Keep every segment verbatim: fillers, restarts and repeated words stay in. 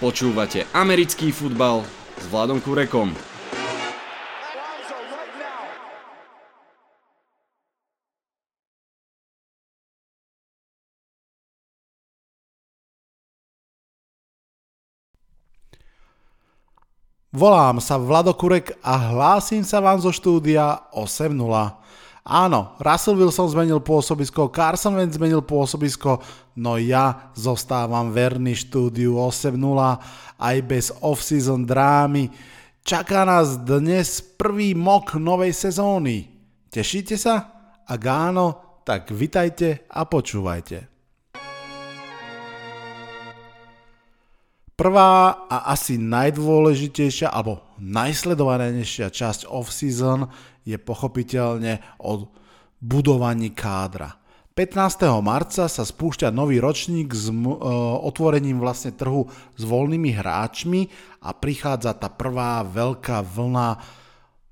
Počúvate americký futbal s Vladom Kurekom. Volám sa Vlado Kurek a hlásim sa vám zo štúdia osem nula. Áno, Russell Wilson zmenil pôsobisko, Carson Wentz zmenil pôsobisko, no ja zostávam verný štúdiu osem nula aj bez off-season drámy. Čaká nás dnes prvý mock novej sezóny. Tešíte sa? Ak áno, tak vitajte a počúvajte. Prvá a asi najdôležitejšia alebo najsledovanejšia časť off-season je pochopiteľne o budovaní kádra. pätnásteho marca sa spúšťa nový ročník s m- otvorením vlastne trhu s voľnými hráčmi a prichádza tá prvá veľká vlna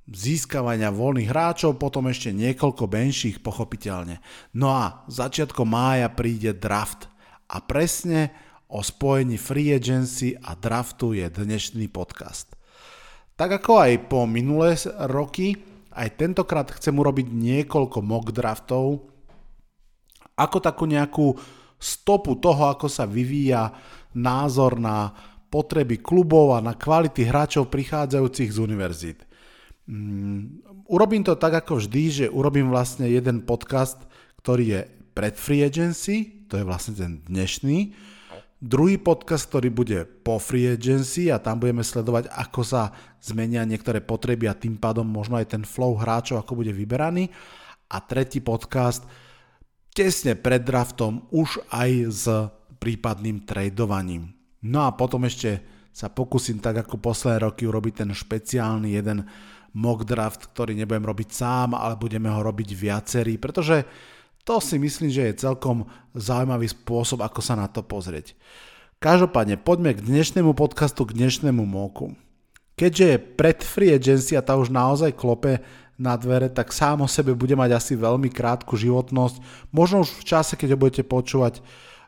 získavania voľných hráčov, potom ešte niekoľko menších pochopiteľne. No a začiatkom mája príde draft a presne o spojení free agency a draftu je dnešný podcast. Tak ako aj po minulé roky, aj tentokrát chcem urobiť niekoľko mock draftov, ako takú nejakú stopu toho, ako sa vyvíja názor na potreby klubov a na kvality hráčov prichádzajúcich z univerzít. Um, urobím to tak ako vždy, že urobím vlastne jeden podcast, ktorý je pred free agency, to je vlastne ten dnešný, druhý podcast, ktorý bude po free agency a tam budeme sledovať, ako sa zmenia niektoré potreby a tým pádom možno aj ten flow hráčov, ako bude vyberaný. A tretí podcast tesne pred draftom už aj s prípadným tradovaním. No a potom ešte sa pokúsim tak ako posledné roky urobiť ten špeciálny jeden mock draft, ktorý nebudem robiť sám, ale budeme ho robiť viacerí, pretože to si myslím, že je celkom zaujímavý spôsob, ako sa na to pozrieť. Každopádne, poďme k dnešnému podcastu, k dnešnému moku. Keďže je pred free agency a tá už naozaj klope na dvere, tak sám o sebe bude mať asi veľmi krátku životnosť. Možno už v čase, keď ho budete počúvať,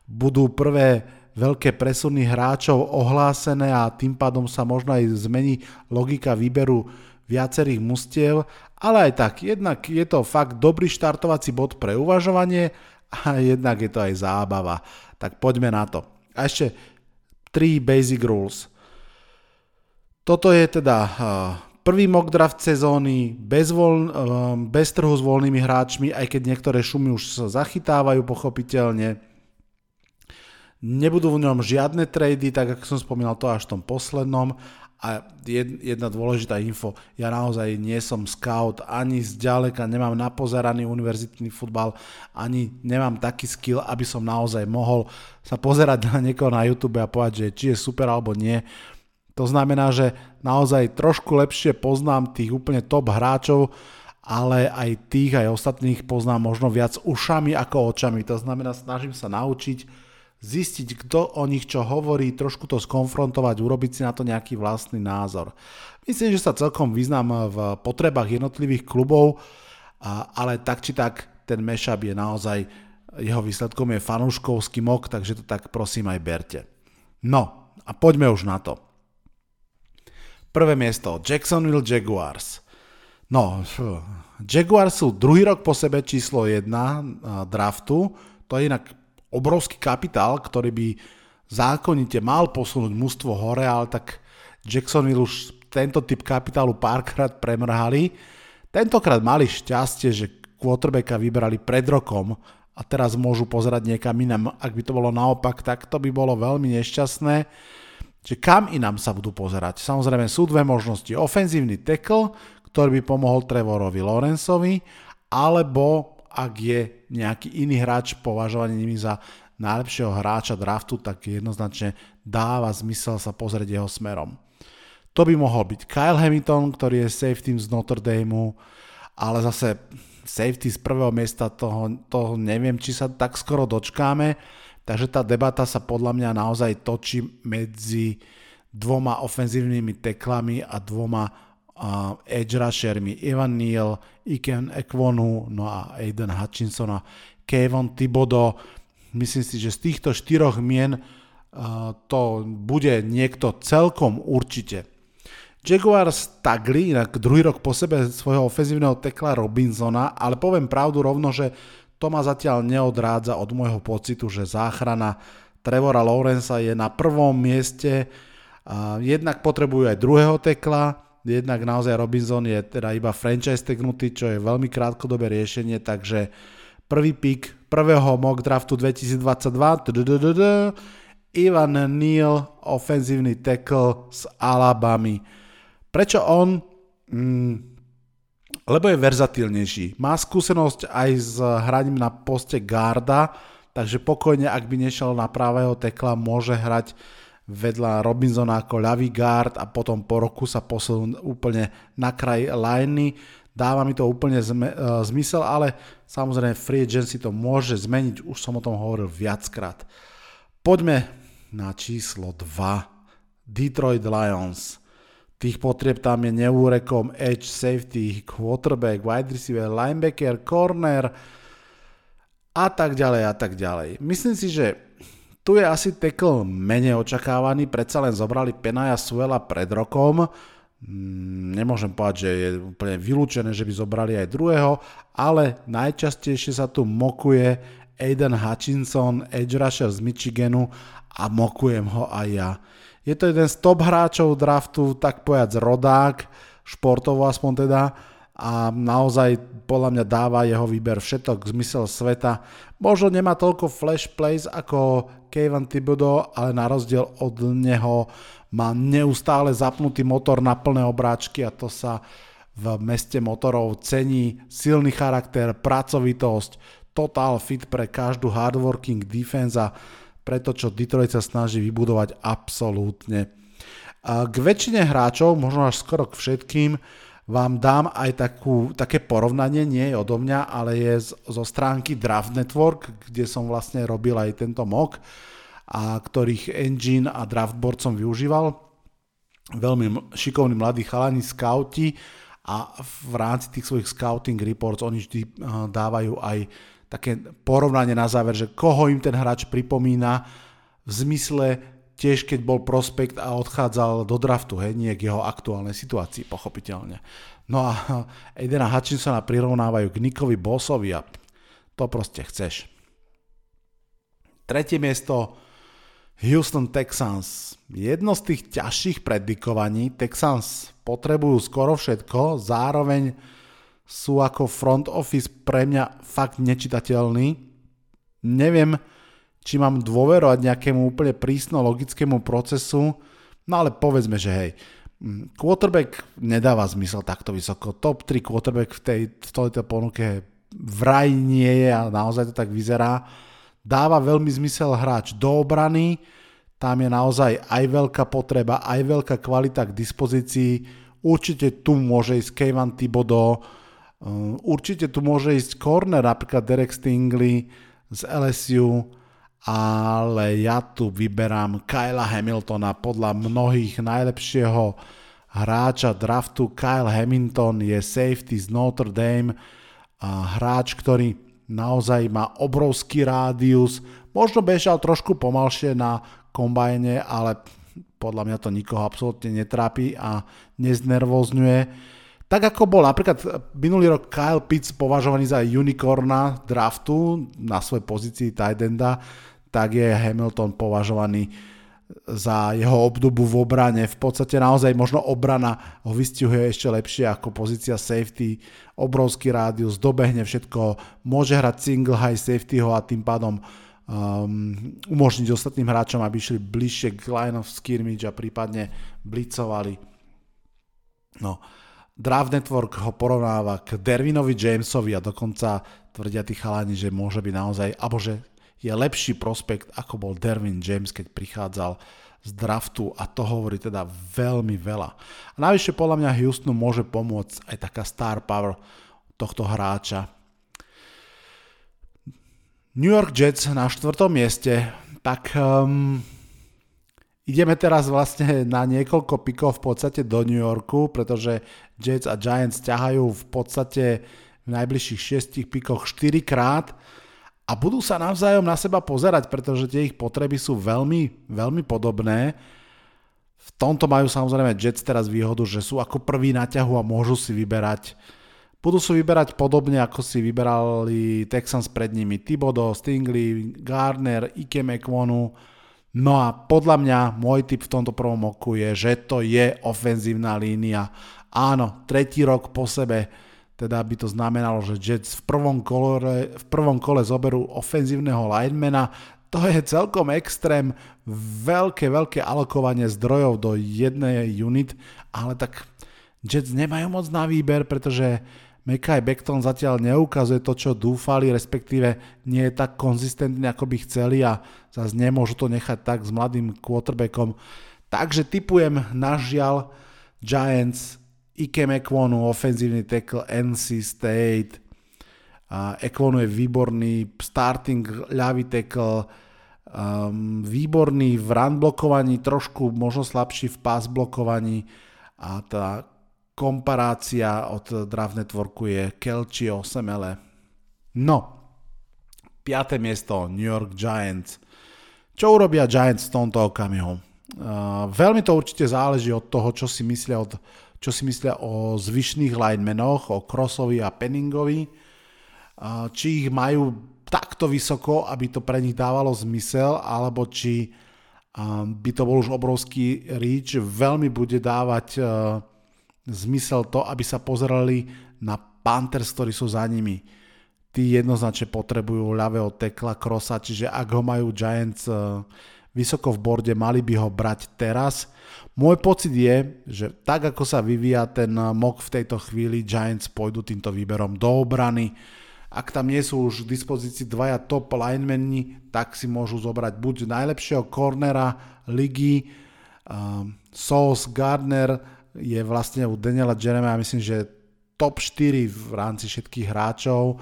budú prvé veľké presuny hráčov ohlásené a tým pádom sa možno aj zmení logika výberu viacerých mustiev, ale aj tak, jednak je to fakt dobrý štartovací bod pre uvažovanie a jednak je to aj zábava. Tak poďme na to. A ešte tri basic rules. Toto je teda prvý mock draft sezóny bez, voľ, bez trhu s voľnými hráčmi, aj keď niektoré šumy už zachytávajú pochopiteľne. Nebudú v ňom žiadne trady, tak ako som spomínal to až v tom poslednom. A jedna dôležitá info, ja naozaj nie som scout, ani zďaleka nemám napozeraný univerzitný futbal, ani nemám taký skill, aby som naozaj mohol sa pozerať na niekoho na YouTube a povedať, že či je super alebo nie. To znamená, že naozaj trošku lepšie poznám tých úplne top hráčov, ale aj tých, aj ostatných poznám možno viac ušami ako očami. To znamená, snažím sa naučiť zistiť, kto o nich čo hovorí, trošku to skonfrontovať, urobiť si na to nejaký vlastný názor. Myslím, že sa celkom vyznám v potrebách jednotlivých klubov, ale tak či tak ten mashup je naozaj, jeho výsledkom je fanúškovský mock, takže to tak prosím aj berte. No a poďme už na to. Prvé miesto, Jacksonville Jaguars. No, Jaguars sú druhý rok po sebe číslo jedna draftu, to je inak obrovský kapitál, ktorý by zákonite mal posunúť mužstvo hore, ale tak Jacksonville už tento typ kapitálu párkrát premrhali. Tentokrát mali šťastie, že quarterbacka vybrali pred rokom a teraz môžu pozerať niekam inam. Ak by to bolo naopak, tak to by bolo veľmi nešťastné. Čiže kam inam sa budú pozerať? Samozrejme sú dve možnosti. Ofenzívny tackle, ktorý by pomohol Trevorovi Lawrenceovi, alebo ak je nejaký iný hráč považovaný nimi za najlepšieho hráča draftu, tak jednoznačne dáva zmysel sa pozrieť jeho smerom. To by mohol byť Kyle Hamilton, ktorý je safety z Notre Dame, ale zase safety z prvého miesta, toho, toho neviem, či sa tak skoro dočkáme, takže tá debata sa podľa mňa naozaj točí medzi dvoma ofenzívnymi teklami a dvoma Uh, edge rushermi, Evan Neal, Ikem Ekwonu, no a Aiden Hutchinsona, Kayvon Thibodeaux. Myslím si, že z týchto štyroch mien to bude niekto celkom určite. Jaguars tagli inak druhý rok po sebe svojho ofenzívneho tekla Robinsona, ale poviem pravdu rovno, že to ma zatiaľ neodrádza od môjho pocitu, že záchrana Trevora Lawrencea je na prvom mieste. Jednak potrebujú aj druhého tekla, jednak naozaj Robinson je teda iba franchise teknutý, čo je veľmi krátkodobé riešenie, takže prvý pick prvého mock draftu dvetisícdvadsaťdva, Evan Neal, ofenzívny tackle z Alabamy. Prečo on? Lebo je verzatilnejší. Má skúsenosť aj s hraním na poste garda, takže pokojne, ak by nešiel na pravého tekla, môže hrať vedľa Robinsona ako ľavý guard a potom po roku sa posunú úplne na kraj liney. Dáva mi to úplne zmysel, ale samozrejme free agency to môže zmeniť, už som o tom hovoril viackrát. Poďme na číslo dva. Detroit Lions. Tých potrieb tam je neúrekom, edge, safety, quarterback, wide receiver, linebacker, corner a tak ďalej a tak ďalej. Myslím si, že tu je asi tackle menej očakávaný, predsa len zobrali Penaya Sewella pred rokom. Nemôžem povedať, že je úplne vylúčené, že by zobrali aj druhého, ale najčastejšie sa tu mokuje Aiden Hutchinson, edge rusher z Michiganu a mokujem ho aj ja. Je to jeden z top hráčov draftu, tak povedať rodák, športovo aspoň teda, a naozaj podľa mňa dáva jeho výber všetok zmysel sveta. Možno nemá toľko flash plays ako Kayvon Thibodeaux, ale na rozdiel od neho má neustále zapnutý motor na plné obráčky a to sa v meste motorov cení. Silný charakter, pracovitosť, total fit pre každú hardworking defense a preto, čo Detroit sa snaží vybudovať absolútne. K väčšine hráčov, možno až skoro k všetkým, vám dám aj takú, také porovnanie, nie je odo mňa, ale je z, zo stránky Draft Network, kde som vlastne robil aj tento mock, a ktorých engine a draftboard som využíval. Veľmi šikovní mladí chalani, skauti, a v rámci tých svojich scouting reports oni vždy dávajú aj také porovnanie na záver, že koho im ten hráč pripomína v zmysle tiež, keď bol prospekt a odchádzal do draftu, hej, nie k jeho aktuálnej situácii, pochopiteľne. No a Aidena Hutchinsona prirovnávajú k Nickovi Bossovi a to proste chceš. Tretie miesto, Houston Texans. Jedno z tých ťažších predikovaní, Texans potrebujú skoro všetko, zároveň sú ako front office pre mňa fakt nečitateľný. Neviem, či mám dôverovať nejakému úplne prísno logickému procesu, no ale povedzme, že hej, quarterback nedáva zmysel takto vysoko. Top tri quarterback v, tej, v tejto ponuke vraj nie je a naozaj to tak vyzerá. Dáva veľmi zmysel hráč do obrany, tam je naozaj aj veľká potreba, aj veľká kvalita k dispozícii. Určite tu môže ísť Kayvon Thibodeaux, určite tu môže ísť corner, napríklad Derek Stingley z el es ú, ale ja tu vyberám Kyla Hamiltona, podľa mnohých najlepšieho hráča draftu. Kyle Hamilton je safety z Notre Dame, hráč, ktorý naozaj má obrovský rádius, možno bežal trošku pomalšie na kombajne, ale podľa mňa to nikoho absolútne netrápi a neznervozňuje. Tak ako bol napríklad minulý rok Kyle Pitts považovaný za unicorna draftu na svojej pozícii tight enda, tak je Hamilton považovaný za jeho obdobu v obrane. V podstate naozaj možno obrana ho vystihuje ešte lepšie ako pozícia safety. Obrovský rádius, dobehne všetko, môže hrať single high safetyho a tým pádom um, umožniť ostatným hráčom, aby išli bližšie k line of scrimmage a prípadne blitzovali. No... Draft Network ho porovnáva k Dervinovi Jamesovi a dokonca tvrdia tí chalani, že môže byť naozaj, alebo že je lepší prospekt, ako bol Dervin James, keď prichádzal z draftu, a to hovorí teda veľmi veľa. A navyše podľa mňa Houstonu môže pomôcť aj taká star power tohto hráča. New York Jets na štvrtom mieste, tak... Um, ideme teraz vlastne na niekoľko pikov v podstate do New Yorku, pretože Jets a Giants ťahajú v podstate v najbližších šiestich pikoch štyrikrát a budú sa navzájom na seba pozerať, pretože tie ich potreby sú veľmi, veľmi podobné. V tomto majú samozrejme Jets teraz výhodu, že sú ako prví na ťahu a môžu si vyberať. Budú si vyberať podobne, ako si vyberali Texans pred nimi. Thibodeaux, Stingley, Gardner, Ikem Ekwonu. No a podľa mňa, môj tip v tomto prvom oku je, že to je ofenzívna línia. Áno, tretí rok po sebe, teda by to znamenalo, že Jets v prvom kole, v prvom kole zoberú ofenzívneho linemana. To je celkom extrém, veľké, veľké alokovanie zdrojov do jednej unit, ale tak Jets nemajú moc na výber, pretože Mackay Becton zatiaľ neukazuje to, čo dúfali, respektíve nie je tak konzistentný, ako by chceli a zase nemôžu to nechať tak s mladým quarterbackom. Takže tipujem na žiaľ Giants, Ikem Ekwonu, ofenzívny tackle en cé State. Uh, Ekwonu je výborný starting ľavý tackle, um, výborný v run blokovaní, trošku možno slabší v pass blokovaní a tá komparácia od Draft Networku je Kelci Osemele. No, piate miesto New York Giants. Čo urobia Giants v tomto okamihu? Uh, veľmi to určite záleží od toho, čo si myslia od čo si myslia o zvyšných linemanoch, o Crossovi a Penningovi, či ich majú takto vysoko, aby to pre nich dávalo zmysel, alebo či by to bol už obrovský reach. Veľmi bude dávať zmysel to, aby sa pozerali na Panthers, ktorí sú za nimi. Tí jednoznačne potrebujú ľavého tekla Crossa, čiže ak ho majú Giants vysoko v borde, mali by ho brať teraz. Môj pocit je, že tak ako sa vyvíja ten mock v tejto chvíli, Giants pôjdu týmto výberom do obrany. Ak tam nie sú už v dispozícii dvaja top linemeni, tak si môžu zobrať buď najlepšieho cornera ligy, um, Sauce Gardner je vlastne u Daniela Jeremia, myslím, že top štyri v rámci všetkých hráčov.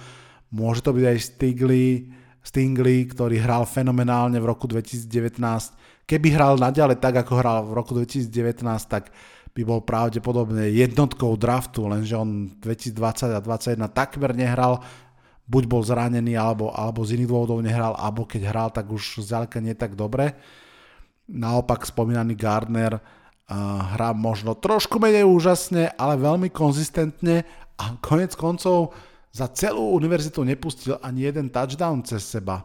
Môže to byť aj Stingley, Stingley, ktorý hral fenomenálne v roku dvetisícdevätnásť. Keby hral naďalej tak, ako hral v roku dvetisícdevätnásť, tak by bol pravdepodobne jednotkou draftu, lenže on dvetisícdvadsať a dvetisícdvadsaťjeden takmer nehral, buď bol zranený, alebo, alebo z iných dôvodov nehral, alebo keď hral, tak už zďaleka nie tak dobre. Naopak spomínaný Gardner uh, hrá možno trošku menej úžasne, ale veľmi konzistentne a konec koncov za celú univerzitu nepustil ani jeden touchdown cez seba.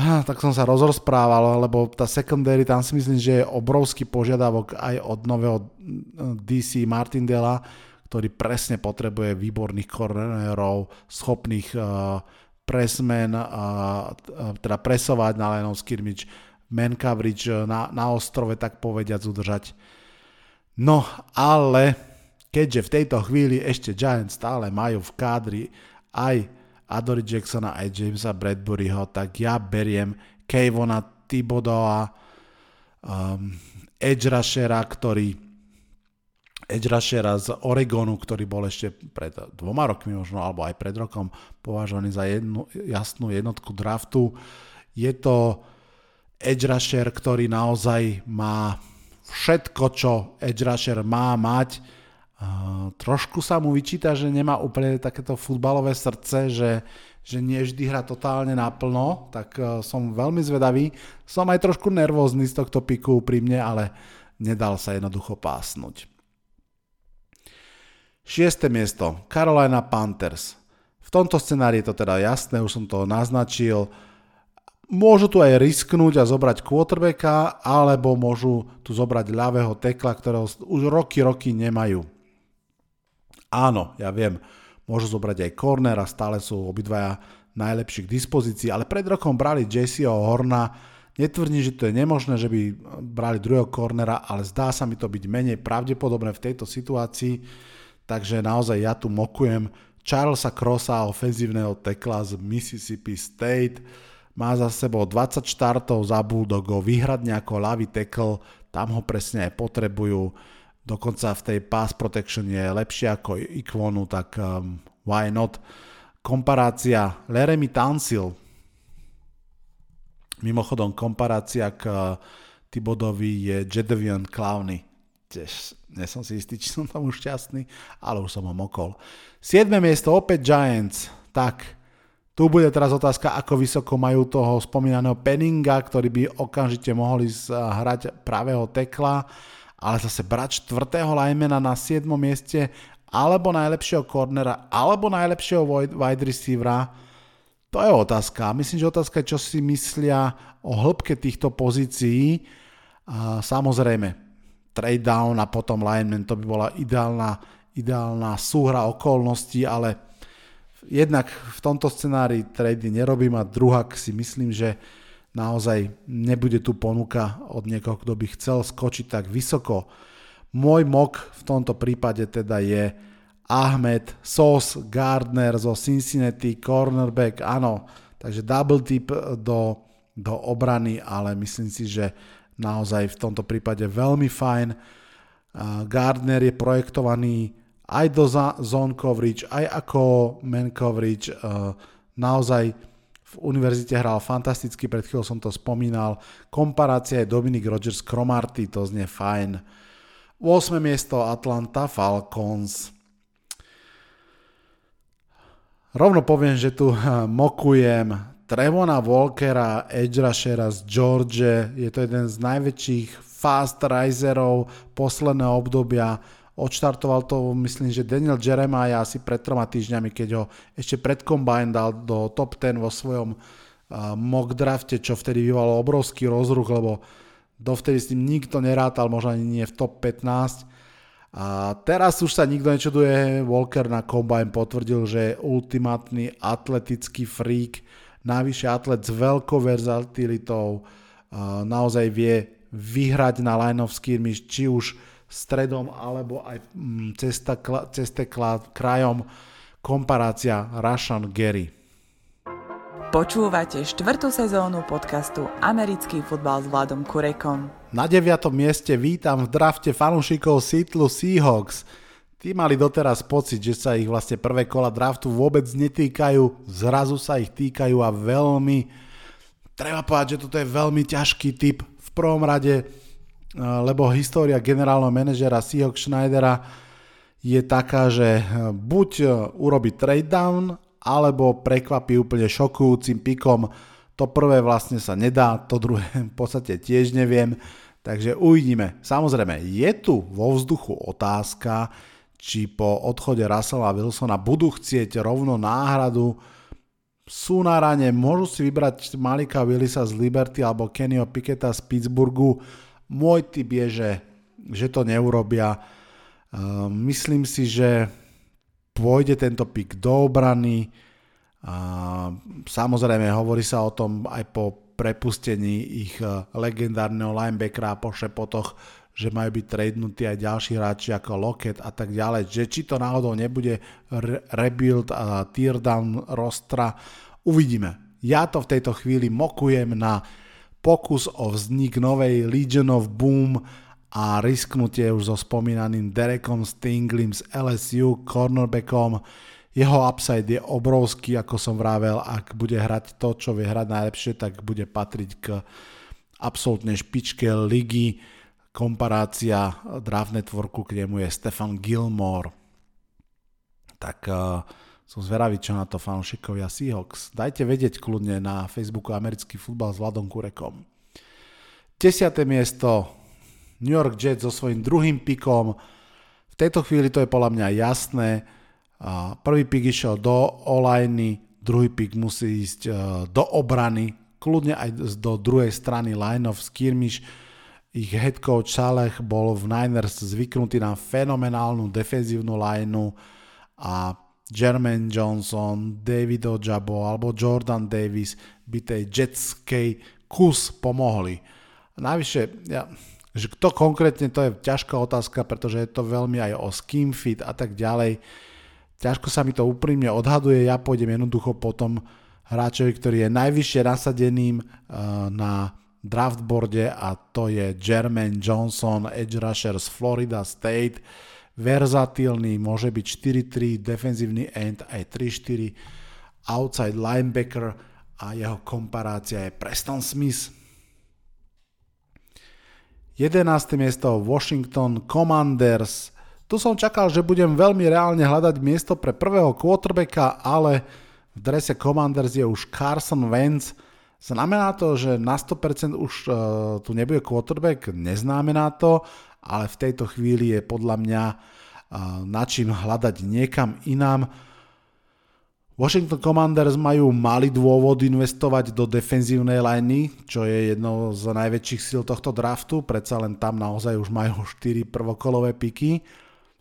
Tak som sa rozrozprával, lebo tá secondary, tam si myslím, že je obrovský požiadavok aj od nového dé cé Martindela, ktorý presne potrebuje výborných cornerov, schopných uh, pressmen, uh, teda presovať na line of scrimmage, man coverage na, na ostrove, tak povediac udržať. No, ale keďže v tejto chvíli ešte Giants stále majú v kádri aj Adory Jacksona, aj Jamesa Bradburyho, tak ja beriem Kayvona Thibodeaua, um, edge rushera, ktorý edge rushera z Oregonu, ktorý bol ešte pred dvoma rokmi možno, alebo aj pred rokom považovaný za jednu, jasnú jednotku draftu. Je to edge rusher, ktorý naozaj má všetko, čo edge rusher má mať. Uh, trošku sa mu vyčíta, že nemá úplne takéto futbalové srdce, že, že nie vždy hra totálne naplno, tak uh, som veľmi zvedavý. Som aj trošku nervózny z tohto piku pri mne, ale nedal sa jednoducho pásnuť. Šieste miesto, Carolina Panthers. V tomto scenári je to teda jasné, už som to naznačil. Môžu tu aj risknúť a zobrať quarterbacka, alebo môžu tu zobrať ľavého tekla, ktorého už roky, roky nemajú. Áno, ja viem, môžu zobrať aj corner a stále sú obidvaja najlepší k dispozícii, ale pred rokom brali Jesseho Horna, netvrdím, že to je nemožné, že by brali druhého cornera, ale zdá sa mi to byť menej pravdepodobné v tejto situácii, takže naozaj ja tu mokujem Charlesa Crossa, ofenzívneho tekla z Mississippi State, má za sebou dvadsať štartov za Bulldogov, výhradne ako ľavý tackle, tam ho presne aj potrebujú. Dokonca v tej pass protection je lepšie ako Ekwonu, tak um, why not? Komparácia Laremy Tunsil. Mimochodom, komparácia k uh, Thibodeauovi je Jadeveon Clowney. Tiež nie som si istý, či som tam už šťastný, ale už som ho mokol. siedme miesto, opäť Giants. Tak, Tu bude teraz otázka, ako vysoko majú toho spomínaného Penninga, ktorý by okamžite mohli hrať pravého tekla, ale zase brať štvrtého linemana na siedmom mieste, alebo najlepšieho cornera, alebo najlepšieho wide receivera. To je otázka. Myslím, že otázka je, čo si myslia o hĺbke týchto pozícií. Samozrejme, trade down a potom lineman, to by bola ideálna, ideálna súhra okolností, ale jednak v tomto scenári trady nerobím a druhak si myslím, že naozaj nebude tu ponuka od niekoho, kto by chcel skočiť tak vysoko. Môj mock v tomto prípade teda je Ahmed Sauce Gardner zo Cincinnati, cornerback, áno, takže double tip do, do obrany, ale myslím si, že naozaj v tomto prípade veľmi fajn. Gardner je projektovaný aj do zone coverage, aj ako man coverage, naozaj v univerzite hral fantasticky, pred chvíľou som to spomínal, komparácia je Dominic Rodgers Cromarty, to znie fajn. ôsme miesto Atlanta Falcons. Rovno poviem, že tu mokujem Trevona Walkera, edge rushera z Georgia. Je to jeden z najväčších fast riserov posledného obdobia. Odštartoval to, myslím, že Daniel Jeremiah asi pred troma týždňami, keď ho ešte pred combine dal do top desať vo svojom mock drafte, čo vtedy bývalo obrovský rozruch, lebo dovtedy s ním nikto nerátal, možno ani nie v top pätnásť. A teraz už sa nikto nečuduje. Walker na combine potvrdil, že je ultimátny atletický freak. Navyše atlet s veľkou verzatilitou. Naozaj vie vyhrať na line of scrimmage, či už stredom, alebo aj cesta, ceste krajom. Komparácia Rashan Gary. Počúvate štvrtú sezónu podcastu Americký futbal s Vladom Kurekom. Na deviatom mieste vítam v drafte fanúšikov Seattle Seahawks. Tí mali doteraz pocit, že sa ich vlastne prvé kola draftu vôbec netýkajú, zrazu sa ich týkajú a veľmi, treba povedať, že toto je veľmi ťažký typ v prvom rade, lebo história generálneho manažera Seahawks Schneidera je taká, že buď urobí trade down, alebo prekvapí úplne šokujúcim pikom. To prvé vlastne sa nedá, to druhé v podstate tiež neviem, takže uvidíme. Samozrejme, je tu vo vzduchu otázka, či po odchode Russella Wilsona budú chcieť rovno náhradu. Sú na rane, môžu si vybrať Malika Willisa z Liberty alebo Kennyho Picketta z Pittsburghu. Môj tip je, že, že to neurobia. Uh, myslím si, že pôjde tento pik do obrany. Samozrejme, hovorí sa o tom aj po prepustení ich legendárneho linebackera po šepotoch, že majú byť tradenutí aj ďalší hráči ako Lockett a tak ďalej. Že či to náhodou nebude rebuild a tear down rostra, uvidíme. Ja to v tejto chvíli mokujem na pokus o vznik novej Legion of Boom a risknutie už so spomínaným Derekom Stingleym z el es ú, cornerbackom. Jeho upside je obrovský, ako som vravel, ak bude hrať to, čo vie hrať najlepšie, tak bude patriť k absolútnej špičke ligy. Komparácia draft networku k nemu je Stefan Gilmore. Tak uh, som zveravý, čo na to fanúšikovia Seahawks. Dajte vedieť kľudne na Facebooku Americký futbal s Vladom Kurekom. Desiate miesto New York Jets so svojím druhým pikom. V tejto chvíli to je podľa mňa jasné. Prvý pik išiel do online, druhý pik musí ísť do obrany, kľudne aj do druhej strany line of scrimmage. Ich head coach Saleh bol v Niners zvyknutý na fenomenálnu defenzívnu lineu a Jermaine Johnson, David Ojabo alebo Jordan Davis by tej Jetskej kus pomohli. Navyše, ja... že kto konkrétne, to je ťažká otázka, pretože je to veľmi aj o scheme fit a tak ďalej. Ťažko sa mi to úprimne odhaduje, ja pôjdem jednoducho po tom hráčovi, ktorý je najvyššie nasadeným na draftboarde a to je Jermaine Johnson, edge rusher z Florida State. Verzatilný, môže byť štyri tri, defenzívny end aj tri štyri, outside linebacker a jeho komparácia je Preston Smith. jedenáste miesto Washington Commanders. Tu som čakal, že budem veľmi reálne hľadať miesto pre prvého quarterbacka, ale V drese Commanders je už Carson Wentz. Znamená to, že na sto percent už uh, tu nebude quarterback? Neznamená to, ale v tejto chvíli je podľa mňa uh, na čím hľadať niekam inám. Washington Commanders majú malý dôvod investovať do defenzívnej liney, čo je jedno z najväčších síl tohto draftu, predsa len tam naozaj už majú štyri prvokolové piky.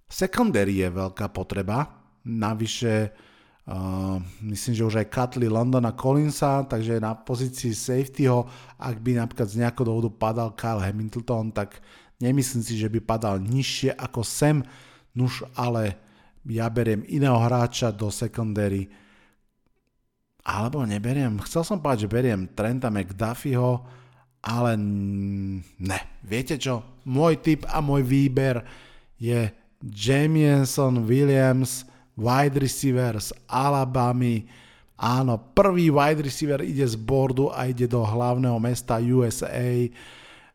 Secondary je veľká potreba, navyše uh, myslím, že už aj cutli Londona Collinsa, takže na pozícii safetyho, ak by napríklad z nejakého dôvodu padal Kyle Hamilton, tak nemyslím si, že by padal nižšie ako sem, nuž ale ja beriem iného hráča do secondary. Alebo neberiem, chcel som povedať, že beriem Trenta McDuffieho, ale ne. Viete čo? Môj tip a môj výber je Jamison Williams, wide receiver z Alabamy. Áno, prvý wide receiver ide z bordu a ide do hlavného mesta ú es á.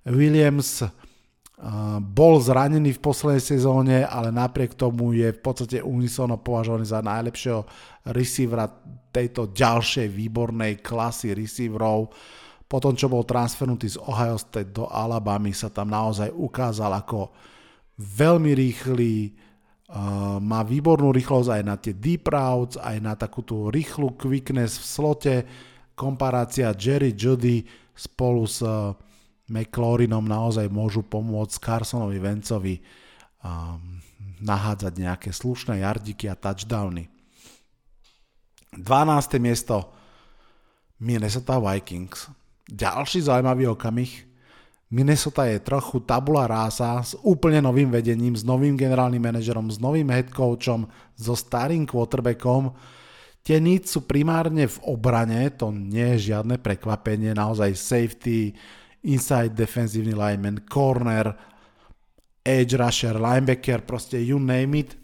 Williams bol zranený v poslednej sezóne, ale napriek tomu je v podstate unisono považovaný za najlepšieho receivera tejto ďalšej výbornej klasy receiverov. Po tom, čo bol transfernutý z Ohio State do Alabamy, sa tam naozaj ukázal ako veľmi rýchly, má výbornú rýchlosť aj na tie deep routes, aj na takúto rýchlu quickness v slote. Komparácia Jerry Judy spolu s McLaurinom naozaj môžu pomôcť Carsonovi Wentzovi um, nahádzať nejaké slušné jardiky a touchdowny. dvanáste miesto, Minnesota Vikings. Ďalší zaujímavý okamih. Minnesota je trochu tabula rasa s úplne novým vedením, s novým generálnym manažerom, s novým headcoachom, so starým quarterbackom. Tie needs sú primárne v obrane, to nie je žiadne prekvapenie, naozaj safety, inside defensívny lineman, corner, edge rusher, linebacker, proste you name it.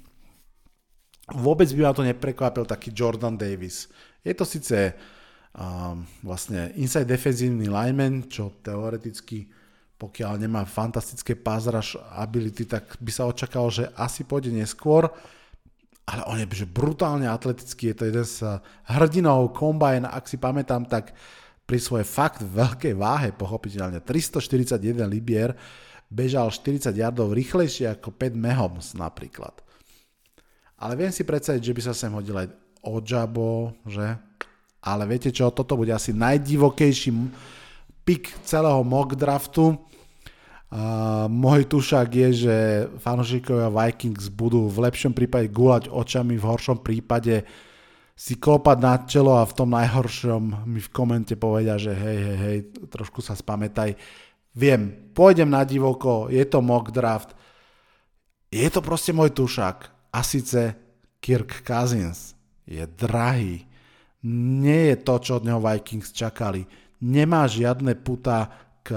Vôbec by ma to neprekvapil taký Jordan Davis. Je to síce um, vlastne inside defensívny lineman, čo teoreticky, pokiaľ nemá fantastické pass rush ability, tak by sa očakalo, že asi pôjde neskôr, ale on je že brutálne atletický, je to jeden z hrdinov Combine, ak si pamätám, tak pri svojej fakt veľkej váhe, pochopiteľne tristoštyridsaťjeden libier, bežal štyridsať yardov rýchlejšie ako Pat Mahomes napríklad. Ale viem si predstaviť, že by sa sem hodil aj Ojabo, že? Ale viete čo, toto bude asi najdivokejší pick celého mock draftu. Uh, môj tušák je, že fanúšikovia Vikings budú v lepšom prípade gulať očami, v horšom prípade si klopať na čelo a v tom najhoršom mi v komente povedia, že hej, hej, hej, trošku sa spamätaj. Viem, pôjdem na divoko, je to mock draft, je to proste môj tušák. A síce Kirk Cousins je drahý. Nie je to, čo od neho Vikings čakali. Nemá žiadne puta k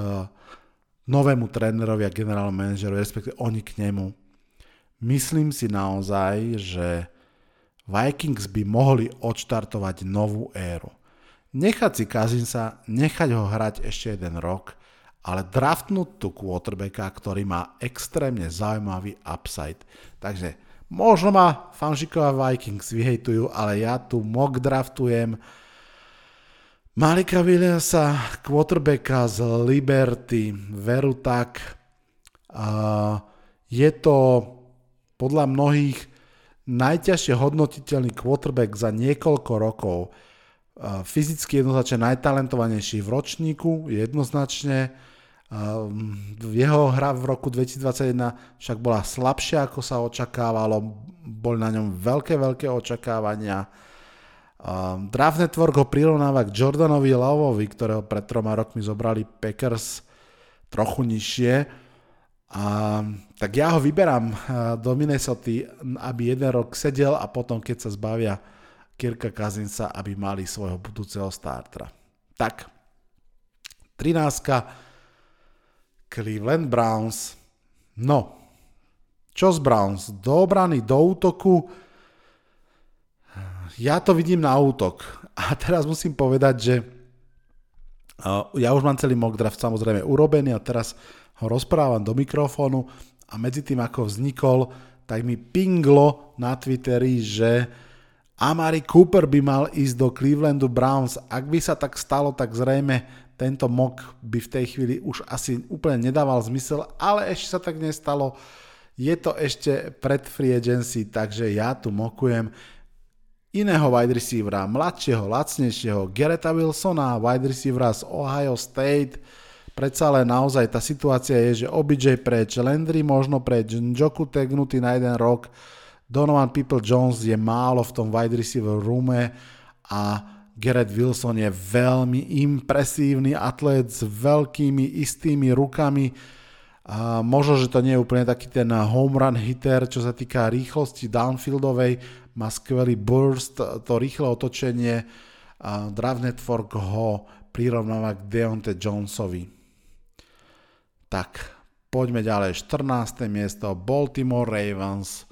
novému trénerovi a generálnemu manažerovi, respektíve oni k nemu. Myslím si naozaj, že Vikings by mohli odštartovať novú éru. Nechať si Cousinsa, nechať ho hrať ešte jeden rok, ale draftnúť tu quarterbacka, ktorý má extrémne zaujímavý upside. Takže možno ma fanšikova Vikings vyhejtujú, ale ja tu mock draftujem Malika Williamsa, quarterbacka z Liberty, veru tak. Uh, je to podľa mnohých najťažšie hodnotiteľný quarterback za niekoľko rokov. Fyzicky jednoznačne najtalentovanejší v ročníku, jednoznačne. Jeho hra v roku dvetisícdvadsaťjeden však bola slabšia, ako sa očakávalo. Boli na ňom veľké, veľké očakávania. Draft Network ho prirovnáva k Jordanovi Loveovi, ktorého pred troma rokmi zobrali Packers trochu nižšie. A, tak ja ho vyberám do Minnesoty, aby jeden rok sedel a potom, keď sa zbavia Kirka Cousinsa, aby mali svojho budúceho startera. Tak, trinástka, Cleveland Browns. No, čo z Browns? Do obrany, do útoku? Ja to vidím na útok. A teraz musím povedať, že ja už mám celý mock draft samozrejme urobený a teraz ho rozprávam do mikrofónu a medzi tým, ako vznikol, tak mi pinglo na Twitteri, že Amari Cooper by mal ísť do Clevelandu Browns. Ak by sa tak stalo, tak zrejme tento mock by v tej chvíli už asi úplne nedával zmysel, ale ešte sa tak nestalo. Je to ešte pred free agency, takže ja tu mockujem iného wide receivera, mladšieho, lacnejšieho, Garretta Wilsona, wide receivera z Ohio State. Predsa ale naozaj tá situácia je, že O B J preč, Landry možno preč, Njoku tegnutý na jeden rok, Donovan People-Jones je málo v tom wide receiver roome a Garrett Wilson je veľmi impresívny atlét s veľkými istými rukami. A možno, že to nie je úplne taký ten home run hitter, čo sa týka rýchlosti downfieldovej, má skvelý burst, to rýchle otočenie, a Draft Network ho prirovnáva k Deonte Jonesovi. Tak, poďme ďalej, štrnáste miesto, Baltimore Ravens.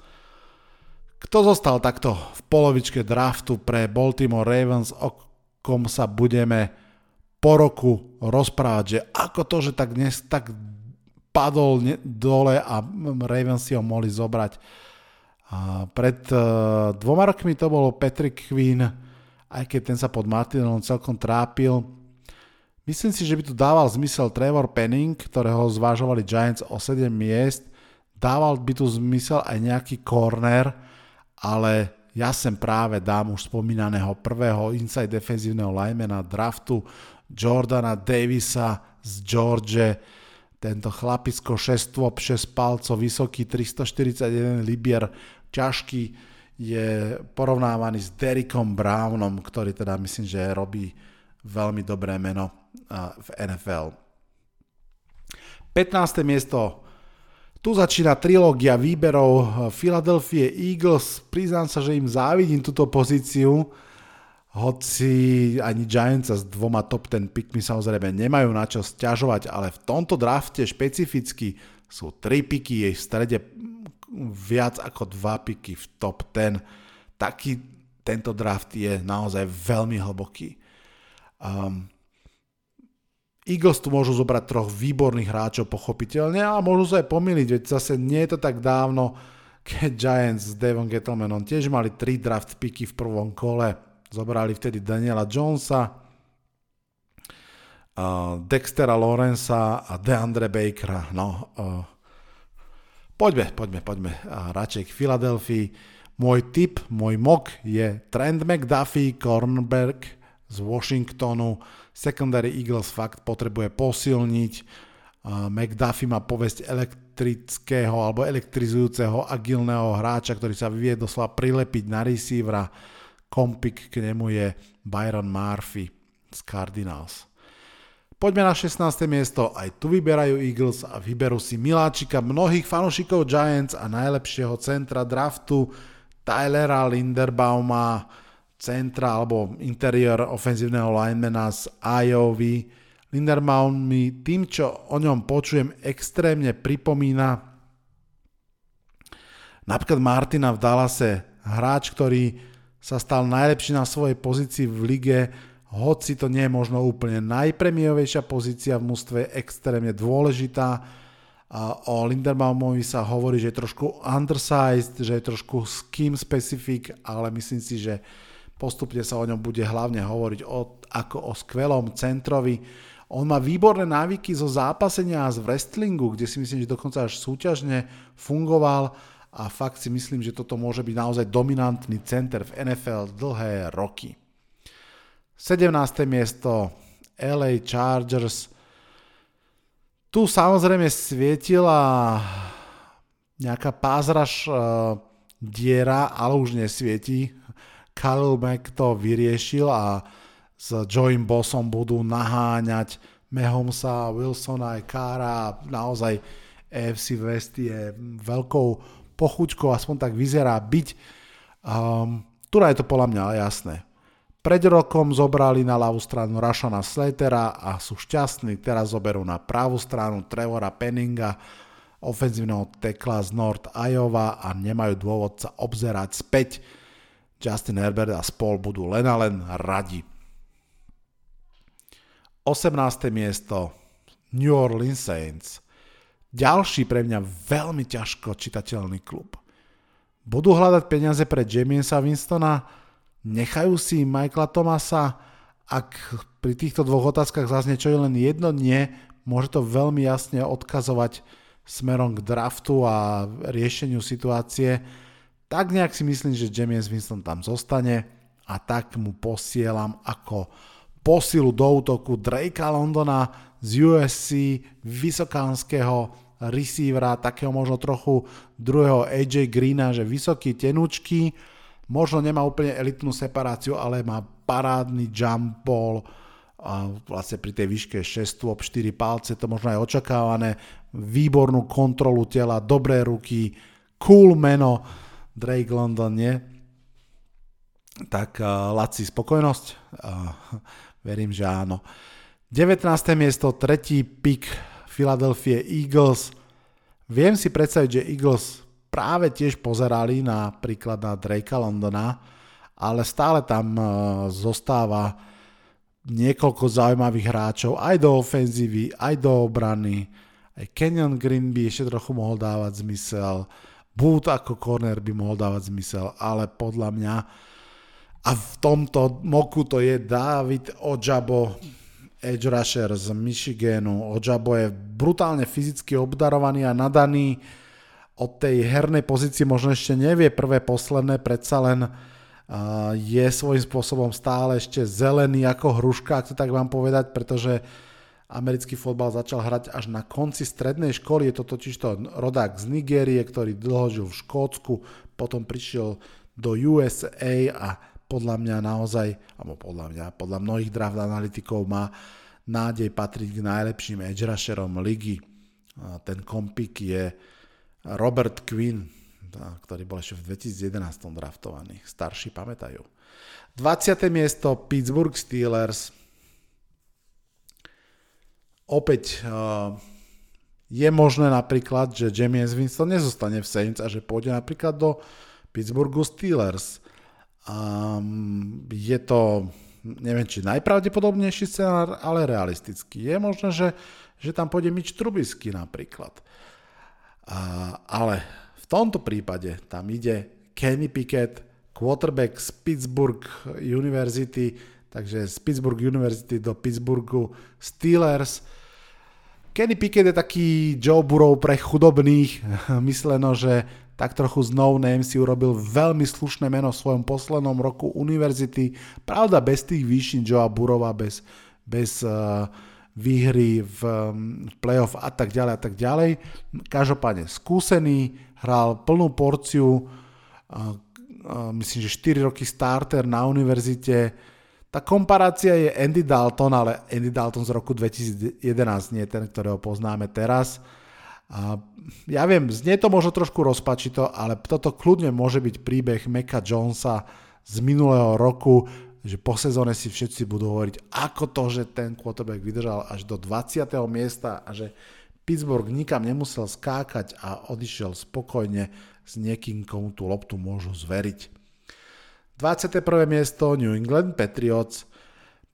Kto zostal takto v polovičke draftu pre Baltimore Ravens, o kom sa budeme po roku rozprávať, že ako to, že tak dnes tak padol dole a Ravens si ho mohli zobrať. A pred uh, dvoma rokmi to bolo Patrick Queen, aj keď ten sa pod Martinom celkom trápil. Myslím si, že by tu dával zmysel Trevor Penning, ktorého zvážovali Giants o sedem miest. Dával by tu zmysel aj nejaký corner, ale ja sem práve dám už spomínaného prvého inside defenzívneho linemana draftu Jordana Davisa z Georgie. Tento chlapisko šesť stôp, šesť palcov, vysoký, tristoštyridsaťjeden libier, ťažký, je porovnávaný s Derekom Brownom, ktorý teda myslím, že robí veľmi dobré meno v N F L. pätnáste miesto. Tu začína trilógia výberov Philadelphia Eagles. Priznám sa, že im závidím túto pozíciu, hoci ani Giants s dvoma top desať pickmi samozrejme nemajú na čo sťažovať, ale v tomto drafte špecificky sú tri picky, jej v strede viac ako dva picky v top desať. Taký tento draft je naozaj veľmi hlboký. Um, Eagles tu môžu zobrať troch výborných hráčov pochopiteľne, ale môžu sa aj pomýliť, veď zase nie je to tak dávno, keď Giants s Davom Gettlemanom tiež mali tri draft picky v prvom kole. Zobrali vtedy Daniela Jonesa, uh, Dextera Lawrencea a DeAndre Bakera. No, uh, poďme, poďme, poďme. Uh, radšej k Philadelphii. Môj tip, môj mock je Trent McDuffie, cornerback z Washingtonu. Secondary Eagles fakt potrebuje posilniť. Uh, McDuffie má povesť elektrického alebo elektrizujúceho agilného hráča, ktorý sa vie doslova prilepiť na receivera. Kompik k nemu je Byron Murphy z Cardinals. Poďme na šestnáste miesto, aj tu vyberajú Eagles a vyberú si miláčika mnohých fanúšikov Giants a najlepšieho centra draftu Tylera Linderbauma, centra alebo interior ofenzívneho linemana z Iowa. Linderbaum mi tým, čo o ňom počujem, extrémne pripomína napríklad Martina v Dallase, hráč, ktorý sa stal najlepší na svojej pozícii v lige, hoci to nie je možno úplne najpremiovejšia pozícia v mužstve, je extrémne dôležitá. O Linderbaumovi sa hovorí, že je trošku undersized, že je trošku scheme specific, ale myslím si, že postupne sa o ňom bude hlavne hovoriť o, ako o skvelom centrovi. On má výborné návyky zo zápasenia a z wrestlingu, kde si myslím, že dokonca až súťažne fungoval. A fakt si myslím, že toto môže byť naozaj dominantný center v N F L dlhé roky. sedemnáste miesto, L A Chargers. Tu samozrejme svietila nejaká pázraž uh, diera, ale už nesvietí. Khalil Mack to vyriešil a s Joym Bossom budú naháňať Mahomesa, Wilsona aj Cara. Naozaj A F C West je veľkou pochuťkou, aspoň tak vyzerá byť. Um, Turá je to podľa mňa jasné. Pred rokom zobrali na ľavú stranu Rashana Slatera a sú šťastní. Teraz zoberú na pravú stranu Trevora Penninga, ofenzívneho tekla z North Iowa a nemajú dôvod sa obzerať späť. Justin Herbert a spol budú len a len radi. osemnáste miesto, New Orleans Saints. Ďalší pre mňa veľmi ťažko čitateľný klub. Budú hľadať peniaze pre Jamiesa Winstona, Nechajú si Michaela Thomasa, ak pri týchto dvoch otázkach zaznie čo je len jedno nie, môže to veľmi jasne odkazovať smerom k draftu a riešeniu situácie. Tak nejak si myslím, že Jameis Winston tam zostane a tak mu posielam ako posilu do útoku Drakea Londona z U S C, vysokánskeho receivera, takého možno trochu druhého á jé Greena, že vysoký, tenúčky. Možno nemá úplne elitnú separáciu, ale má parádny jump ball. A vlastne pri tej výške šesť stôp, štyri palce, to možno aj očakávané. Výbornú kontrolu tela, dobré ruky, cool meno. Drake London, nie? Tak uh, Laci, spokojnosť? Uh, verím, že áno. devätnáste miesto, tretí pick Philadelphia Eagles. Viem si predstaviť, že Eagles práve tiež pozerali napríklad na Drakea Londona, ale stále tam e, zostáva niekoľko zaujímavých hráčov, aj do ofenzívy, aj do obrany. Aj Kenyon Green by ešte trochu mohol dávať zmysel, Boot ako corner by mohol dávať zmysel, ale podľa mňa, a v tomto moku to je David Ojabo, edge rusher z Michiganu. Ojabo je brutálne fyzicky obdarovaný a nadaný, od tej hernej pozície možno ešte nevie prvé, posledné, predsa len uh, je svojím spôsobom stále ešte zelený ako hruška, ak to tak mám povedať, pretože americký fotbal začal hrať až na konci strednej školy. Je to totižto rodák z Nigérie, ktorý dlho žil v Škótsku, potom prišiel do ú es á a podľa mňa naozaj, alebo podľa mňa, podľa mnohých draft analytikov má nádej patriť k najlepším edge rusherom ligy. Uh, ten kompik je Robert Quinn, ktorý bol ešte v dvetisíc jedenásť draftovaný. Starší pamätajú. dvadsiate miesto, Pittsburgh Steelers. Opäť je možné napríklad, že Jameis Winston nezostane v Saints a že pôjde napríklad do Pittsburghu Steelers. Je to, neviem, či najpravdepodobnejší scenár, ale realistický. Je možné, že, že tam pôjde Mitch Trubisky napríklad. Uh, ale v tomto prípade tam ide Kenny Pickett, quarterback z Pittsburgh University, takže z Pittsburgh University do Pittsburghu Steelers. Kenny Pickett je taký Joe Burrow pre chudobných, mysleno, že tak trochu z no name si urobil veľmi slušné meno v svojom poslednom roku univerzity, pravda bez tých výšin Joea Burrowa, bez, bez uh, výhry v playoff a tak ďalej a tak ďalej. Každopádne skúsený, hral plnú porciu, myslím, že štyri roky starter na univerzite. Tá komparácia je Andy Dalton, ale Andy Dalton z roku dvetisíc jedenásť, nie ten, ktorého poznáme teraz. Ja viem, znie to možno trošku rozpačito, ale toto kľudne môže byť príbeh Meka Jonesa z minulého roku, že po sezóne si všetci budú hovoriť, ako to, že ten quarterback vydržal až do dvadsiateho miesta a že Pittsburgh nikam nemusel skákať a odišiel spokojne s niekým, komu tú loptu môžu zveriť. dvadsiate prvé miesto, New England Patriots.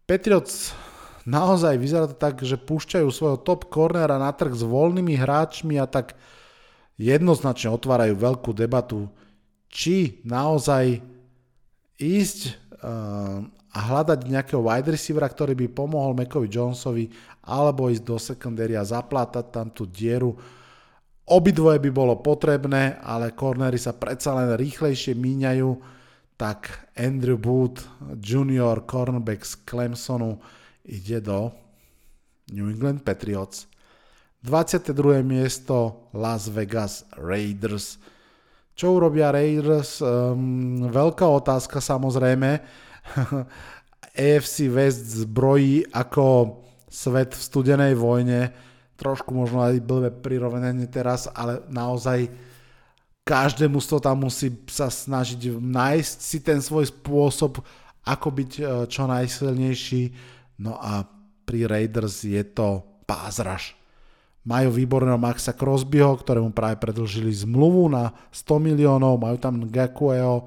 Patriots naozaj vyzerá to tak, že púšťajú svojho top cornera na trh s voľnými hráčmi a tak jednoznačne otvárajú veľkú debatu, či naozaj ísť a hľadať nejakého wide receivera, ktorý by pomohol Macovi Jonesovi, alebo ísť do secondary a zaplátať tam tú dieru. Obidvoje by bolo potrebné, ale cornery sa predsa len rýchlejšie míňajú, tak Andrew Booth junior, cornerback z Clemsonu, ide do New England Patriots. dvadsiate druhé miesto, Las Vegas Raiders. Čo urobia Raiders? Um, veľká otázka samozrejme. á ef cé West zbrojí ako svet v studenej vojne. Trošku možno aj blbé prirovnanie teraz, ale naozaj každé mužstvo tam musí sa snažiť nájsť si ten svoj spôsob, ako byť čo najsilnejší. No a pri Raiders je to pázraž. Majú výborného Maxa Crosbyho, ktorému práve predlžili zmluvu na sto miliónov, majú tam Ngakueho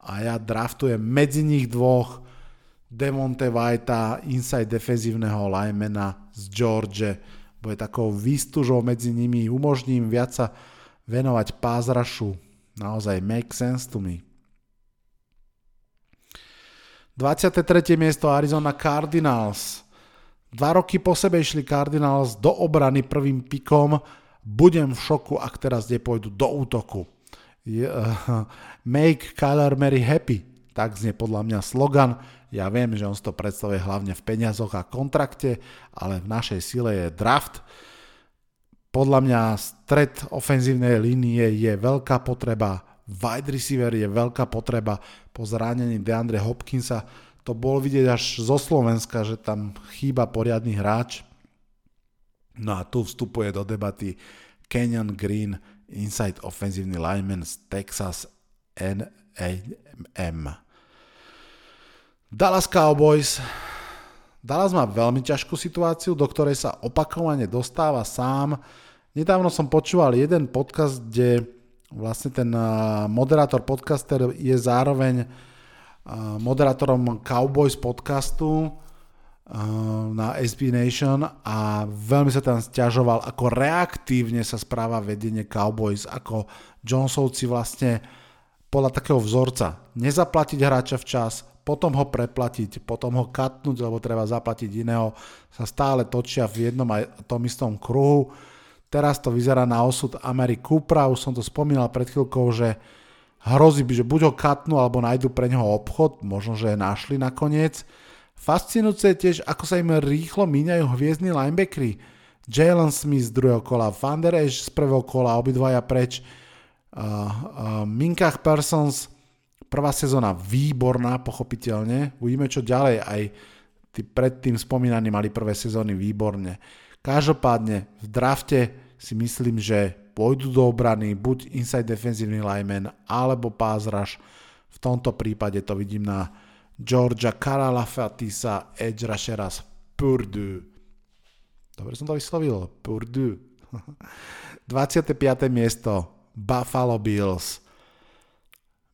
a ja draftujem medzi nich dvoch Devonte Whitea, inside defenzívneho linemana z Georgia. Bude takou výstužou medzi nimi, umožní im viac sa venovať pázrašu. Naozaj make sense to me. dvadsiate tretie miesto Arizona Cardinals. Dva roky po sebe išli Cardinals do obrany prvým pikom. Budem v šoku, ak teraz nepôjdu do útoku. Yeah. Make Kyler Murray happy, tak znie podľa mňa slogan. Ja viem, že on si to predstavuje hlavne v peniazoch a kontrakte, ale v našej sile je draft. Podľa mňa stred ofenzívnej línie je veľká potreba, wide receiver je veľká potreba. Po zranení DeAndre Hopkinsa to bol vidieť až zo Slovenska, že tam chýba poriadny hráč. No a tu vstupuje do debaty Kenyon Green, inside ofenzívny lineman z Texas en em. Dallas Cowboys. Dallas má veľmi ťažkú situáciu, do ktorej sa opakovane dostáva sám. Nedávno som počúval jeden podcast, kde vlastne ten moderátor podcaster je zároveň moderátorom Cowboys podcastu na es bé Nation a veľmi sa tam sťažoval, ako reaktívne sa správa vedenie Cowboys, ako Johnsonovci vlastne podľa takého vzorca. Nezaplatiť hráča včas, potom ho preplatiť, potom ho katnúť, lebo treba zaplatiť iného, sa stále točia v jednom a tom istom kruhu. Teraz to vyzerá na osud Amari Coopera, už som to spomínal pred chvíľkou, že hrozí, že buď ho katnú, alebo nájdu pre neho obchod, možno, že našli nakoniec. Fascinujúce je tiež, ako sa im rýchlo míňajú hviezdni linebackeri. Jalen Smith z druhého kola, Van Der Esch z prvého kola, obidvaja preč. Uh, uh, Minkah Parsons, prvá sezóna výborná, pochopiteľne. Uvidíme, čo ďalej, aj tí predtým spomínaní mali prvé sezóny výborne. Každopádne v drafte si myslím, že pôjdu do obrany buď inside defensívny lineman, alebo pass rush. V tomto prípade to vidím na Georgia Karalafatisa, edge rushera z Purdue. Dobre som to vyslovil, Purdue. dvadsiate piate miesto, Buffalo Bills.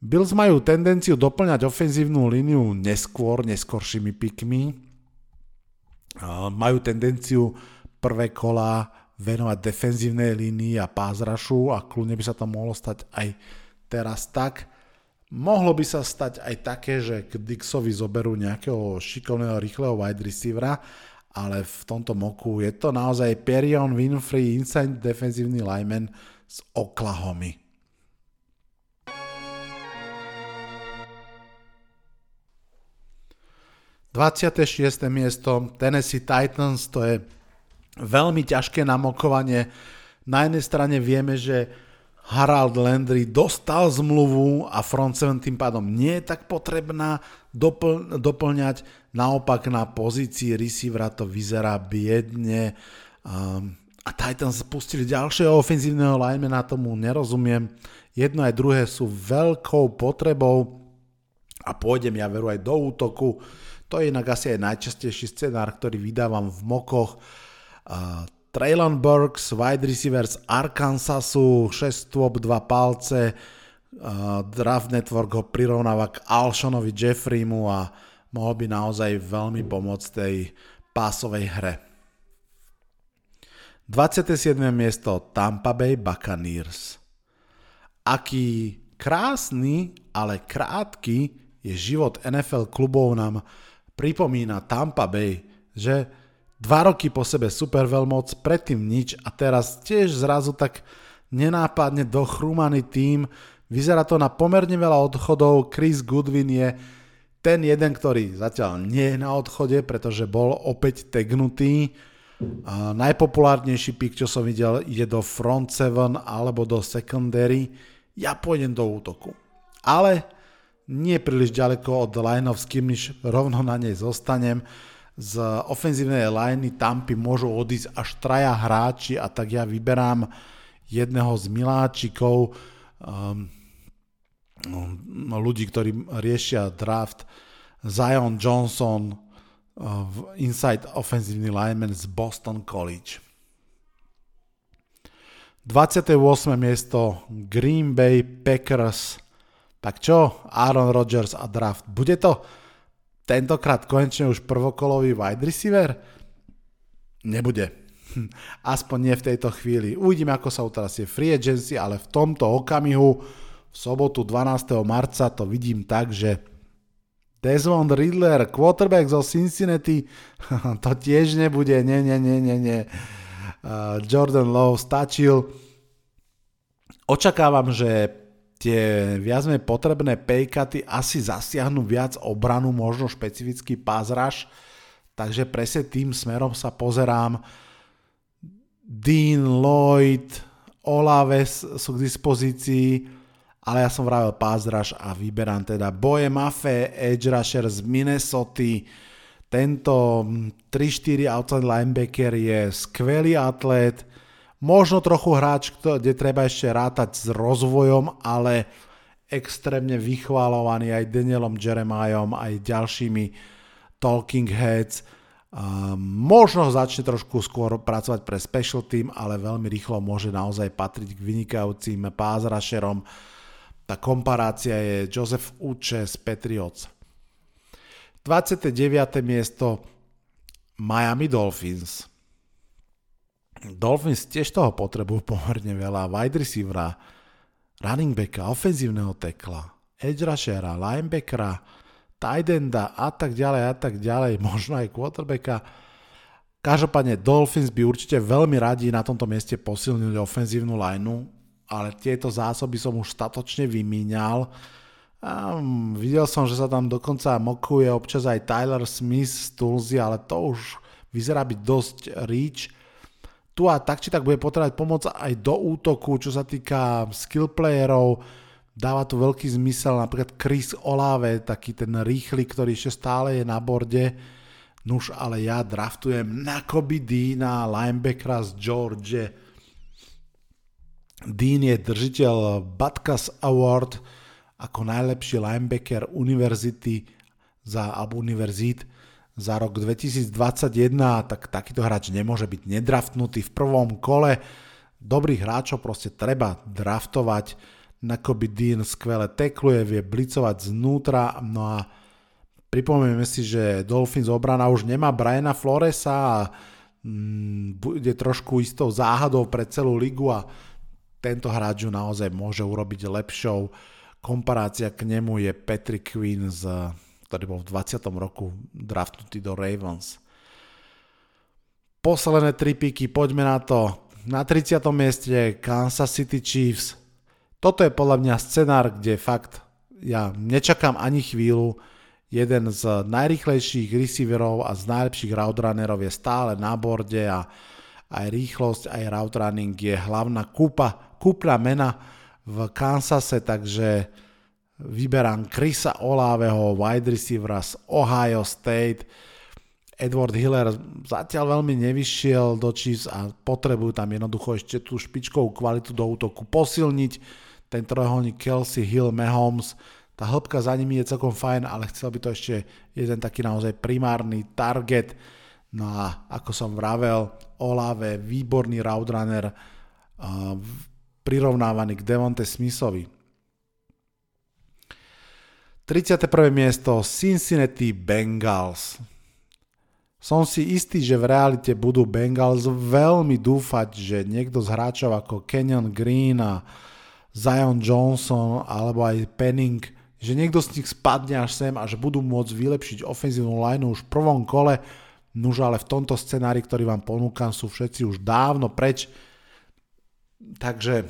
Bills majú tendenciu doplňať ofenzívnu líniu neskôr, neskoršími pikmi. Majú tendenciu prvé kola venovať defenzívnej línii a pass rushu a kľudne by sa to mohlo stať aj teraz tak. Mohlo by sa stať aj také, že k Dixovi zoberú nejakého šikovného, rýchleho wide receivera, ale v tomto moku je to naozaj Perion Winfrey, inside defenzívny lineman z Oklahomy. dvadsiate šieste miesto Tennessee Titans, to je veľmi ťažké namokovanie. Na jednej strane vieme, že Harald Landry dostal zmluvu a front seven tým pádom nie je tak potrebná dopl- doplňať. Naopak na pozícii receivera to vyzerá biedne. Um, a Titans spustili ďalšieho ofenzívneho linemana, tomu nerozumiem. Jedno aj druhé sú veľkou potrebou a pôjdem ja veru aj do útoku. To je inak asi aj najčastejší scenár, ktorý vydávam v mokoch. Uh, Traylon Burks, wide receiver z Arkansasu, šesť stôp, dva palce, uh, Draft Network ho prirovnáva k Alshonovi Jeffreymu a mohol by naozaj veľmi pomôcť tej pásovej hre. dvadsiate siedme miesto Tampa Bay Buccaneers. Aký krásny, ale krátky je život en ef el klubov, nám pripomína Tampa Bay, že dva roky po sebe super veľmoc, predtým nič a teraz tiež zrazu tak nenápadne dochrúmaný tím. Vyzerá to na pomerne veľa odchodov. Chris Goodwin je ten jeden, ktorý zatiaľ nie je na odchode, pretože bol opäť tagnutý. A najpopulárnejší pick, čo som videl, ide do front seven alebo do secondary. Ja pôjdem do útoku. Ale nie príliš ďaleko od line of scrimmage, rovno na nej zostanem. Z ofenzívnej liney Tampy môžu odísť až traja hráči a tak ja vyberám jedného z miláčikov, um, ľudí, ktorí riešia draft, Zion Johnson, uh, inside ofenzívny lineman z Boston College. dvadsiate ôsme miesto Green Bay Packers. Tak čo, Aaron Rodgers a draft, bude to tentokrát konečne už prvokolový wide receiver? Nebude. Aspoň nie v tejto chvíli. Uvidíme, ako sa utrasie free agency, ale v tomto okamihu v sobotu dvanásteho marca to vidím tak, že Desmond Ridler, quarterback zo Cincinnati, to tiež nebude, nie, nie, nie, nie, nie. Jordan Love stačil. Očakávam, že tie viac menej potrebné paycuty asi zasiahnu viac obranu, možno špecifický pass rush, takže presne tým smerom sa pozerám. Dean Lloyd, Olaves sú k dispozícii, ale ja som vravel pass rush a vyberám teda Boye Mafe, edge rusher z Minnesota. Tento tri štyri outside linebacker je skvelý atlét. Možno trochu hráč, kde treba ešte rátať s rozvojom, ale extrémne vychválovaný aj Danielom Jeremiahom, aj ďalšími talking heads. Možno začne trošku skôr pracovať pre special team, ale veľmi rýchlo môže naozaj patriť k vynikajúcim pass rusherom. Tá komparácia je Joseph Uche z Patriots. dvadsiate deviate miesto Miami Dolphins. Dolphins tiež toho potrebujú pomerne veľa. Wide receivera, running backa, ofenzívneho tackla, edge rushera, linebackera, tight enda a tak ďalej a tak ďalej, možno aj quarterbacka. Každopádne Dolphins by určite veľmi radi na tomto mieste posilnili ofenzívnu lineu, ale tieto zásoby som už statočne vymíňal. A videl som, že sa tam dokonca mokuje občas aj Tyler Smith z Tulsi, ale to už vyzerá byť dosť reach. Tu a tak či tak bude potrebovať pomoc aj do útoku, čo sa týka skill playerov. Dáva tu veľký zmysel napríklad Chris Olave, taký ten rýchly, ktorý ešte stále je na borde. Nuž, ale ja draftujem Nakoby Deana, linebackera z Georgia. Dean je držiteľ Butkus Award ako najlepší linebacker univerzity za, alebo univerzít za rok dvetisícdvadsaťjeden, tak takýto hráč nemôže byť nedraftnutý v prvom kole. Dobrých hráčov proste treba draftovať. Nakoby Dean skvele tekluje, vie blicovať znútra. No a pripomeňme si, že Dolphins obrana už nemá Briana Floresa a mm, bude trošku istou záhadou pre celú ligu a tento hráč ju naozaj môže urobiť lepšou. Komparácia k nemu je Patrick Quinn z ktorý bol v dvadsiatom roku draftnutý do Ravens. Posledné tri píky, poďme na to. Na tridsiatom mieste Kansas City Chiefs. Toto je podľa mňa scenár, kde fakt ja nečakám ani chvíľu. Jeden z najrýchlejších receiverov a z najlepších route runnerov je stále na borde a aj rýchlosť, aj route running je hlavná kúpa, kúpna mena v Kansase, takže vyberám Chrisa Olaveho, wide receivera z Ohio State. Edward Hiller zatiaľ veľmi nevyšiel do Chiefs a potrebujú tam jednoducho ešte tú špičkovú kvalitu do útoku posilniť. Ten trojuholník Kelsey, Hill, Mahomes, tá hĺbka za nimi je celkom fajn, ale chcel by to ešte jeden taký naozaj primárny target. No a ako som vravel, Olave, výborný route runner, uh, prirovnávaný k Devonte Smithovi. tridsiate prvé miesto Cincinnati Bengals. Som si istý, že v realite budú Bengals veľmi dúfať, že niekto z hráčov ako Kenyon Green a Zion Johnson alebo aj Penning, že niekto z nich spadne až sem a že budú môcť vylepšiť ofenzívnu lineu už v prvom kole. Nuž, ale v tomto scenári, ktorý vám ponúkam, sú všetci už dávno preč. Takže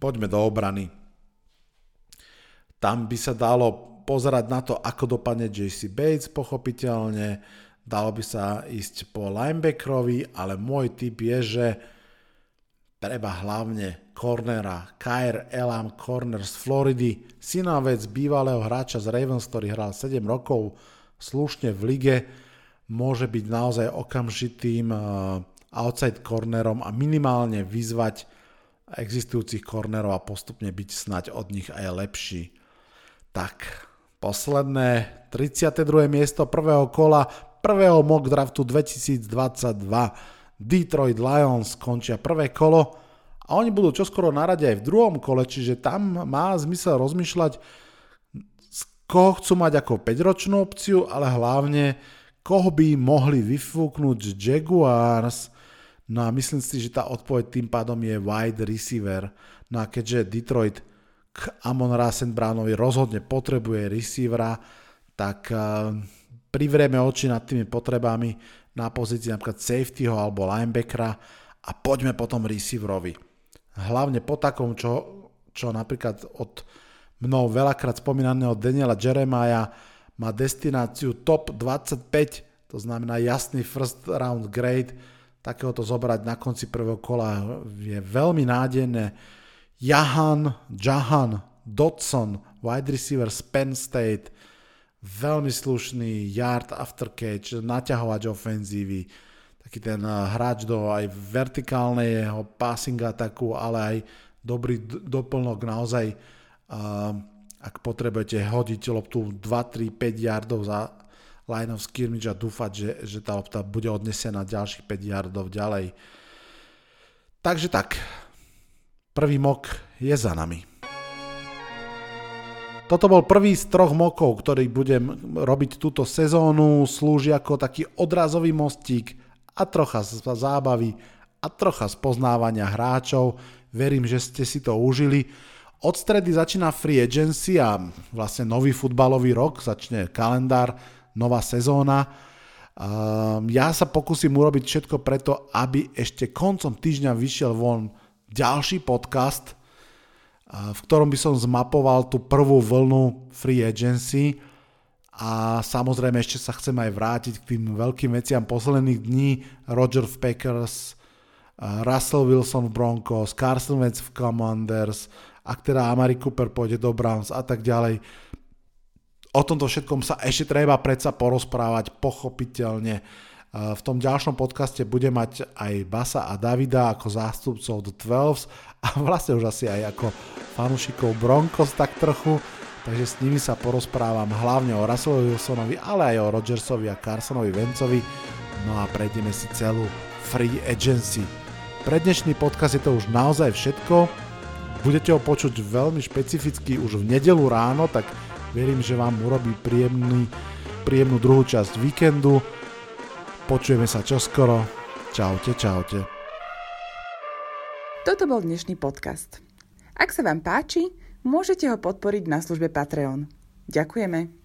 poďme do obrany. Tam by sa dalo pozerať na to, ako dopadne jé cé Bates, pochopiteľne. Dalo by sa ísť po linebackerovi, ale môj tip je, že treba hlavne cornera. Kair Elam, corner z Floridy, synovec bývalého hráča z Ravens, ktorý hral sedem rokov slušne v lige, môže byť naozaj okamžitým outside cornerom a minimálne vyzvať existujúcich cornerov a postupne byť snať od nich aj lepší. Tak, posledné tridsiate druhé miesto prvého kola, prvého mock draftu dvetisícdvadsaťdva. Detroit Lions končia prvé kolo a oni budú čoskoro na rade aj v druhom kole, čiže tam má zmysel rozmýšľať, koho chcú mať ako päťročnú opciu, ale hlavne koho by mohli vyfúknúť Jaguars. No a myslím si, že tá odpoveď tým pádom je wide receiver. No a keďže Detroit k Amon-Ra Saint Brownovi rozhodne potrebuje receivera, tak privrieme oči nad tými potrebami na pozícii napríklad safetyho alebo linebackera a poďme potom receiverovi. Hlavne po takom, čo, čo napríklad od mnou veľakrát spomínaného Daniela Jeremiaha má destináciu top dvadsaťpäť, to znamená jasný first round grade, takéhoto zobrať na konci prvého kola je veľmi nádené. Jahan, Jahan, Dodson, wide receiver z Penn State, veľmi slušný yard after catch, naťahovač ofenzívy, taký ten hráč do aj vertikálneho passing ataku, ale aj dobrý doplnok naozaj, uh, ak potrebujete hodiť loptu dva, tri, päť yardov za line of scrimmage a dúfať, že, že tá lopta bude odnesená ďalších päť yardov ďalej. Takže tak, prvý mok je za nami. Toto bol prvý z troch mokov, ktorý budem robiť túto sezónu, slúži ako taký odrazový mostík a trocha zábavy a trocha spoznávania hráčov. Verím, že ste si to užili. Od stredy začína free agency a vlastne nový futbalový rok, začne kalendár, nová sezóna. Ja sa pokúsim urobiť všetko preto, aby ešte koncom týždňa vyšiel von ďalší podcast, v ktorom by som zmapoval tú prvú vlnu free agency a samozrejme ešte sa chcem aj vrátiť k tým veľkým veciam posledných dní. Rodgers v Packers, Russell Wilson v Broncos, Carson Wentz v Commanders, ak teda Amari Cooper pôjde do Browns a tak ďalej. O tomto všetkom sa ešte treba predsa porozprávať pochopiteľne. V tom ďalšom podcaste bude mať aj Basa a Davida ako zástupcov The dvanásť a vlastne už asi aj ako fanúšikov Broncos tak trochu, takže s nimi sa porozprávam hlavne o Russellovi Wilsonovi, ale aj o Rodgersovi a Carsonovi Wentzovi. No a prejdeme si celú free agency. Pre dnešný podcast je to už naozaj všetko. Budete ho počuť veľmi špecificky už v nedeľu ráno, tak verím, že vám urobí príjemný, príjemnú druhú časť víkendu. Počujeme sa čoskoro. Čaute, čaute. Toto bol dnešný podcast. Ak sa vám páči, môžete ho podporiť na službe Patreon. Ďakujeme.